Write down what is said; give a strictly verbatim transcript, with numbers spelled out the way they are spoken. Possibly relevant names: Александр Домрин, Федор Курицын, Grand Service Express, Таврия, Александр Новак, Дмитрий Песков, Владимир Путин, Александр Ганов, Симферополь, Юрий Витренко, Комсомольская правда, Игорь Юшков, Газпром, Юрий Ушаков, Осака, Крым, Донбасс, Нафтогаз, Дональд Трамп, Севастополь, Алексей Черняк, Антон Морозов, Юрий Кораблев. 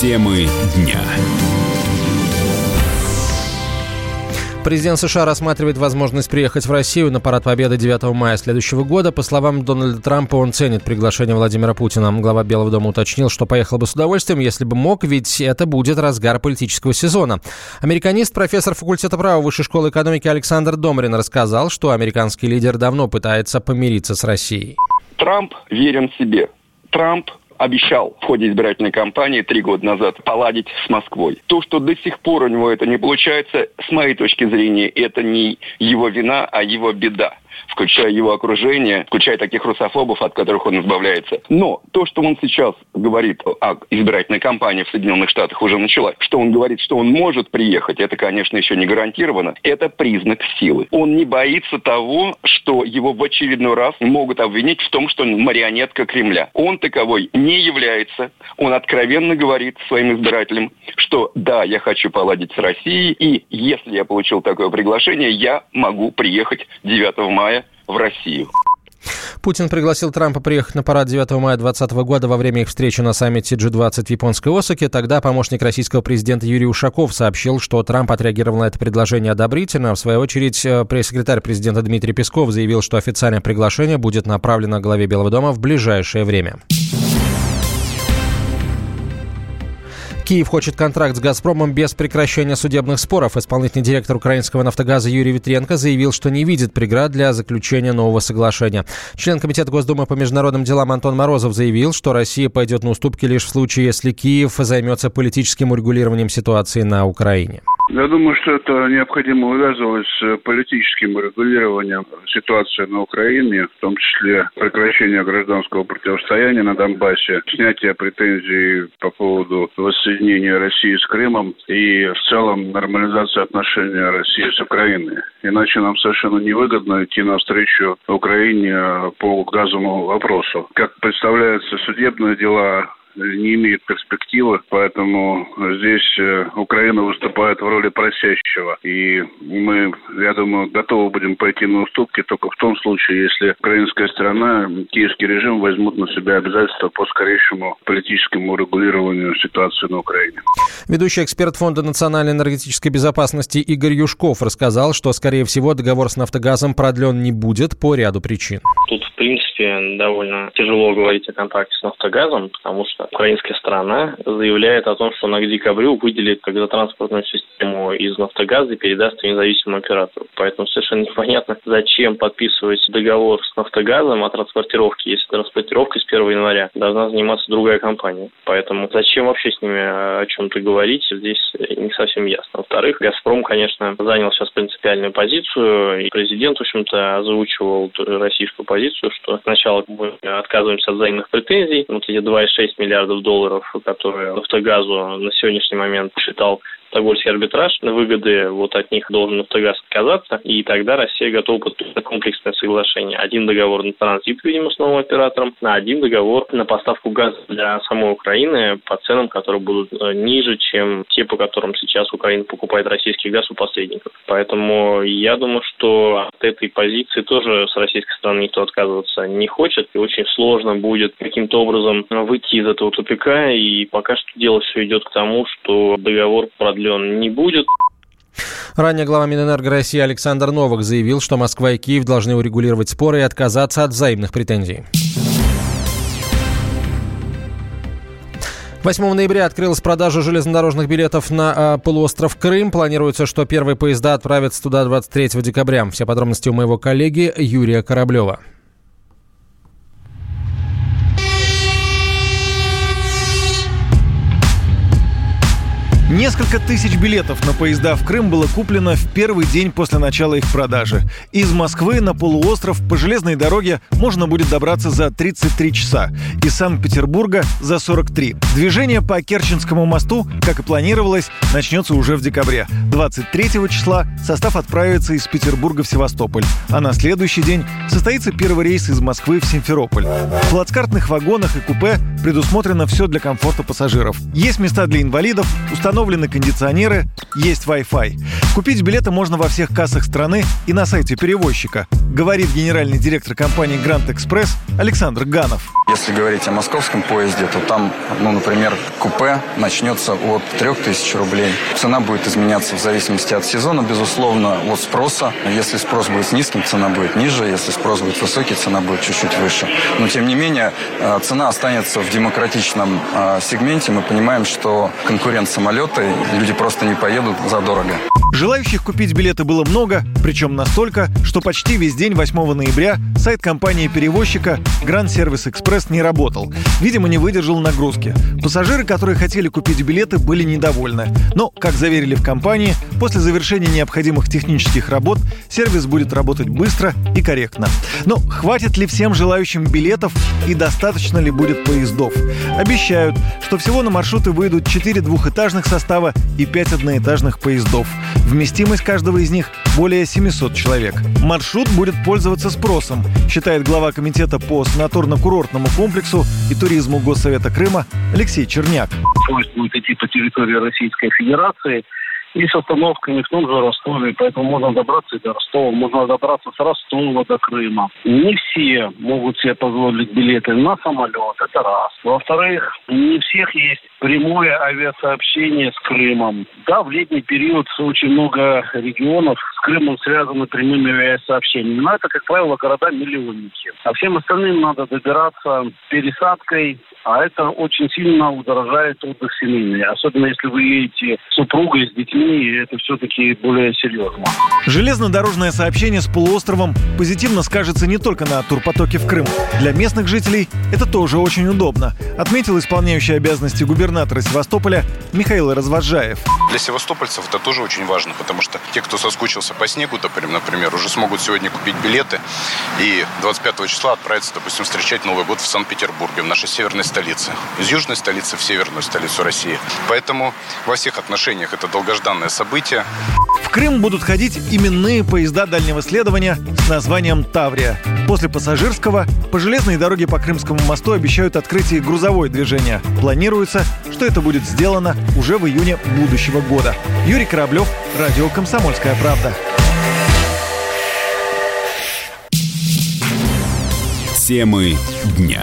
Темы дня. Президент США рассматривает возможность приехать в Россию на Парад Победы девятого мая следующего года. По словам Дональда Трампа, он ценит приглашение Владимира Путина. Глава Белого дома уточнил, что поехал бы с удовольствием, если бы мог, ведь это будет разгар политического сезона. Американист, профессор факультета права Высшей школы экономики Александр Домрин рассказал, что американский лидер давно пытается помириться с Россией. Трамп верен себе. Трамп обещал в ходе избирательной кампании три года назад поладить с Москвой. То, что до сих пор у него это не получается, с моей точки зрения, это не его вина, а его беда, включая его окружение, включая таких русофобов, от которых он избавляется. Но то, что он сейчас говорит, а избирательная кампания в Соединенных Штатах уже началась, что он говорит, что он может приехать, это, конечно, еще не гарантировано, это признак силы. Он не боится того, что его в очередной раз могут обвинить в том, что он марионетка Кремля. Он таковой не является. Он откровенно говорит своим избирателям, что да, я хочу поладить с Россией, и если я получил такое приглашение, я могу приехать девятого мая в Россию. Путин пригласил Трампа приехать на парад девятого мая двадцатого года во время их встречи на саммите джи двадцать в японской Осаке. Тогда помощник российского президента Юрий Ушаков сообщил, что Трамп отреагировал на это предложение одобрительно. В свою очередь, пресс-секретарь президента Дмитрий Песков заявил, что официальное приглашение будет направлено главе Белого дома в ближайшее время. Киев хочет контракт с «Газпромом» без прекращения судебных споров. Исполнительный директор украинского «Нафтогаза» Юрий Витренко заявил, что не видит преград для заключения нового соглашения. Член Комитета Госдумы по международным делам Антон Морозов заявил, что Россия пойдет на уступки лишь в случае, если Киев займется политическим урегулированием ситуации на Украине. Я думаю, что это необходимо увязывать с политическим урегулированием ситуации на Украине, в том числе прекращение гражданского противостояния на Донбассе, снятие претензий по поводу воссоединения России с Крымом и в целом нормализация отношений России с Украиной. Иначе нам совершенно невыгодно идти навстречу Украине по газовому вопросу. Как представляется, судебные дела не имеет перспективы, поэтому здесь Украина выступает в роли просящего. И мы, я думаю, готовы будем пойти на уступки только в том случае, если украинская сторона, киевский режим возьмут на себя обязательства по скорейшему политическому урегулированию ситуации на Украине. Ведущий эксперт Фонда национальной энергетической безопасности Игорь Юшков рассказал, что, скорее всего, договор с «Нафтогазом» продлен не будет по ряду причин. Тут, в принципе, довольно тяжело говорить о контракте с «Нафтогазом», потому что украинская сторона заявляет о том, что она к декабрю выделит газотранспортную систему из «Нафтогаза» и передаст ее независимому оператору. Поэтому совершенно непонятно, зачем подписывать договор с «Нафтогазом» о транспортировке, если транспортировкой с первого января должна заниматься другая компания. Поэтому зачем вообще с ними о чем-то говорить, здесь не совсем ясно. Во-вторых, «Газпром», конечно, занял сейчас принципиальную позицию, и президент, в общем-то, озвучивал российскую позицию, что сначала мы отказываемся от взаимных претензий, вот эти два и шесть десятых миллиардов долларов, которые «Нафтогазу» на сегодняшний момент считал Стокгольмский арбитраж, на выгоды вот от них должен «Нафтогаз» отказаться, и тогда Россия готова подписать комплексное соглашение. Один договор на транзит, видимо, с новым оператором, на один договор на поставку газа для самой Украины по ценам, которые будут ниже, чем те, по которым сейчас Украина покупает российский газ у посредников. Поэтому я думаю, что от этой позиции тоже с российской стороны никто отказываться не хочет, и очень сложно будет каким-то образом выйти из этого тупика, и пока что дело все идет к тому, что договор продлевается не будет. Ранее глава Минэнерго России Александр Новак заявил, что Москва и Киев должны урегулировать споры и отказаться от взаимных претензий. восьмого ноября открылась продажа железнодорожных билетов на э, полуостров Крым. Планируется, что первые поезда отправятся туда двадцать третьего декабря. Все подробности у моего коллеги Юрия Кораблева. Несколько тысяч билетов на поезда в Крым было куплено в первый день после начала их продажи. Из Москвы на полуостров по железной дороге можно будет добраться за тридцать три часа. Из Санкт-Петербурга за сорок три. Движение по Керченскому мосту, как и планировалось, начнется уже в декабре. двадцать третьего числа состав отправится из Петербурга в Севастополь. А на следующий день состоится первый рейс из Москвы в Симферополь. В плацкартных вагонах и купе предусмотрено все для комфорта пассажиров. Есть места для инвалидов, установки установлены кондиционеры, есть Wi-Fi. Купить билеты можно во всех кассах страны и на сайте перевозчика, говорит генеральный директор компании «Гранд-экспресс» Александр Ганов. Если говорить о московском поезде, то там, ну, например, купе начнется от трёх тысяч рублей. Цена будет изменяться в зависимости от сезона, безусловно, от спроса. Если спрос будет низким, цена будет ниже. Если спрос будет высокий, цена будет чуть-чуть выше. Но, тем не менее, цена останется в демократичном сегменте. Мы понимаем, что конкурент самолеты, люди просто не поедут задорого. Желающих купить билеты было много, причем настолько, что почти весь день восьмого ноября сайт компании-перевозчика Grand Service Express не работал. Видимо, не выдержал нагрузки. Пассажиры, которые хотели купить билеты, были недовольны. Но, как заверили в компании, после завершения необходимых технических работ сервис будет работать быстро и корректно. Но хватит ли всем желающим билетов и достаточно ли будет поездов? Обещают, что всего на маршруты выйдут четыре двухэтажных состава и пять одноэтажных поездов. Вместимость каждого из них более семисот человек. Маршрут будет пользоваться спросом, считает глава комитета по санаторно-курортному комплексу и туризму Госсовета Крыма Алексей Черняк. Поезд будет идти по территории Российской Федерации и с остановками в том же Ростове, поэтому можно добраться и до Ростова, можно добраться с Ростова до Крыма. Не все могут себе позволить билеты на самолет, это раз. Во-вторых, не у всех есть прямое авиасообщение с Крымом. Да, в летний период очень много регионов с Крымом связаны прямыми авиасообщениями, но это, как правило, города-миллионники. А всем остальным надо добираться пересадкой, а это очень сильно удорожает отдых семейный. Особенно, если вы едете с супругой, с детьми, это все-таки более серьезно. Железнодорожное сообщение с полуостровом позитивно скажется не только на турпотоке в Крым. Для местных жителей это тоже очень удобно, отметил исполняющий обязанности губернатора Губернатора Севастополя Михаил Разводжаев. Для севастопольцев это тоже очень важно, потому что те, кто соскучился по снегу, например, уже смогут сегодня купить билеты и двадцать пятого числа отправиться, допустим, встречать Новый год в Санкт-Петербурге, в нашей северной столице. Из южной столицы в северную столицу России. Поэтому во всех отношениях это долгожданное событие. В Крым будут ходить именные поезда дальнего следования с названием «Таврия». После пассажирского по железной дороге по Крымскому мосту обещают открытие грузовое движение. Планируется, что это будет сделано уже в июне будущего года. Юрий Кораблев, радио «Комсомольская правда». Темы дня.